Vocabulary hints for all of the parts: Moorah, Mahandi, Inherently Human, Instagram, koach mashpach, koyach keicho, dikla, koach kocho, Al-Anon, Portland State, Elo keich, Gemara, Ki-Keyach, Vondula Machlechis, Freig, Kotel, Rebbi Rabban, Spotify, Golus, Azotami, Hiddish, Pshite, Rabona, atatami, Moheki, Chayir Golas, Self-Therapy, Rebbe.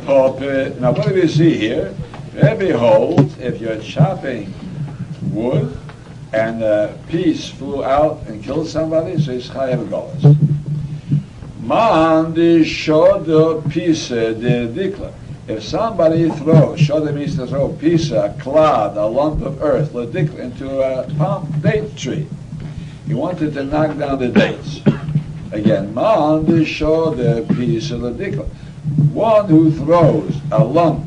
Now what do we see here? Rebbe holds if you're chopping wood and a piece flew out and killed somebody, so it's Chayir Golas. Mahandi shoda pisa de dikla. If somebody throws, shoda means to throw pisa, a clod, a lump of earth, le dikla, into a palm date tree. He wanted to knock down the dates. Again, Mahandi shoda pisa le dikla. One who throws a lump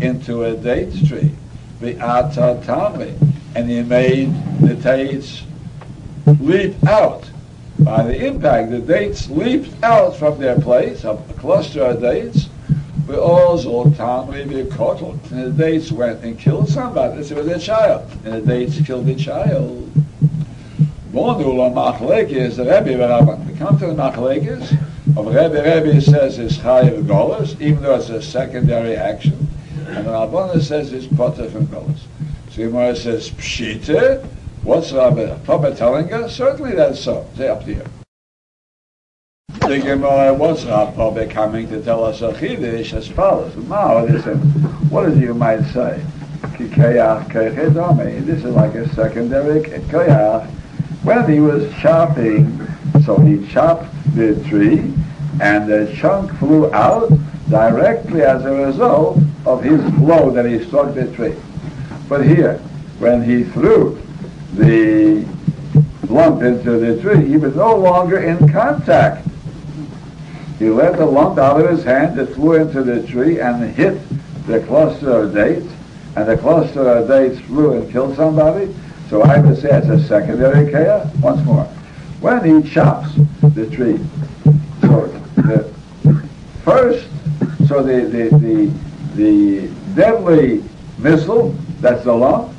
into a date tree, the atatami, and he made the dates leap out. By the impact, the dates leaped out from their place, a cluster of dates, but also Azotami the Kotel, and the dates went and killed somebody. This was a child, and the dates killed the child. Vondula Machlechis, the Rebbi Rabban. We come to the Machlechis of Rebbe says it's Chayir Golas, even though it's a secondary action, and the Rabona says it's Kotel from Golus. So Moorah says Pshite. What's Rabbi telling us? Certainly that's so. Say up to you. The Gemara, what's Rabbi coming to tell us a Hiddish as follows? Now, listen, what is it you might say? Ki-Keyach, Ki-Keyach, this is like a secondary koyach. When he was chopping, so he chopped the tree, and the chunk flew out directly as a result of his blow that he struck the tree. But here, when he threw the lump into the tree, he was no longer in contact. He let the lump out of his hand, it flew into the tree and hit the cluster of dates, and the cluster of dates flew and killed somebody. So I would say it's a secondary koach. Once more, when he chops the tree, so the first, so the deadly missile, that's the lump,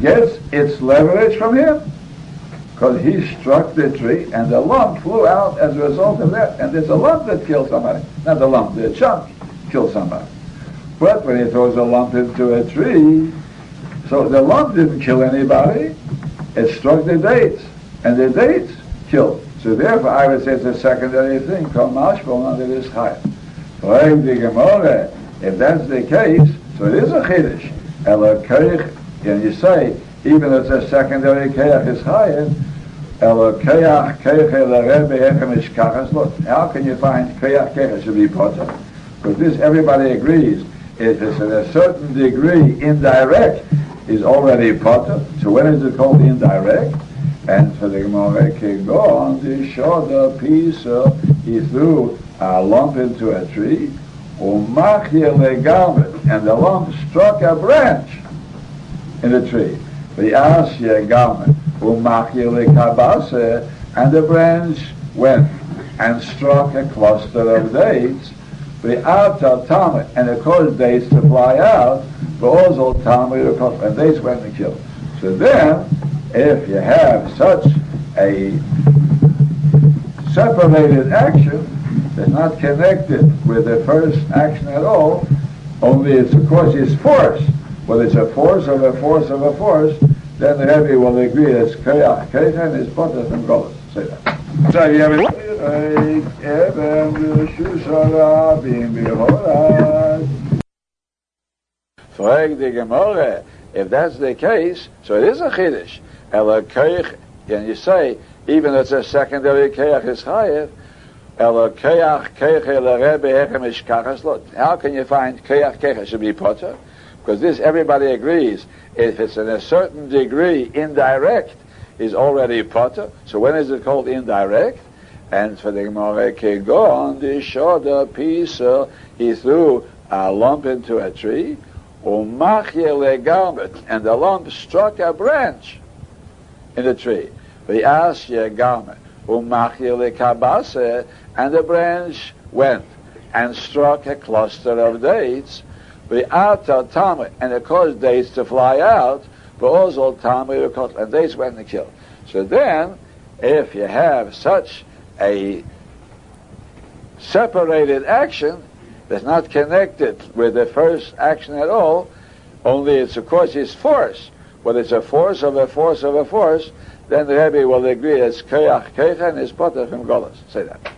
gets its leverage from him, because he struck the tree and the lump flew out as a result of that. And there's a lump that kills somebody. Not the lump, the chunk kills somebody. But when he throws a lump into a tree, so the lump didn't kill anybody, it struck the dates, and the dates killed. So therefore I would say it's a secondary thing, koach mashpach under this chayah. Freig the Gemara, if that's the case, so it is a Hiddish. Elo keich. And you say, even as a secondary koach is higher, Elo keich keich l'Rebbe echem ishkachas. Look, how can you find koach keicho should be potter? Because this, everybody agrees, it is at a certain degree indirect is already potter. So when is it called indirect? And for the Moheki go on the shoulder piece, he threw a lump into a tree, and the lump struck a branch in the tree, and the branch went and struck a cluster of dates, and it caused dates to fly out, and dates went and killed. So then, if you have such a separated action that's not connected with the first action at all, only it's of course is force. Whether it's a force of a force of a force, then the Rebbe will agree it's koyach keicho and it's poter from Golus. Say that. So you have Freig the Gemara, if that's the case, so it is a Hiddish. Elo keich, and you say, even if it's a secondary koach is higher, Elo keich keich l'Rebbe echem ishkachas lot. How can you find koach keicho should be poter? Because this, everybody agrees, if it's in a certain degree indirect, is already potter. So when is it called indirect? And for the Moheki go on the shoulder piece, he threw a lump into a tree, and the lump struck a branch in the tree. And the branch went and struck a cluster of dates, and it caused dates to fly out, and dates went and killed. So then, if you have such a separated action that's not connected with the first action at all, only it's of course is force. Whether it's a force of a force of a force, then the Rebbe will agree it's koach keicho and it's poter from Golus. Say that.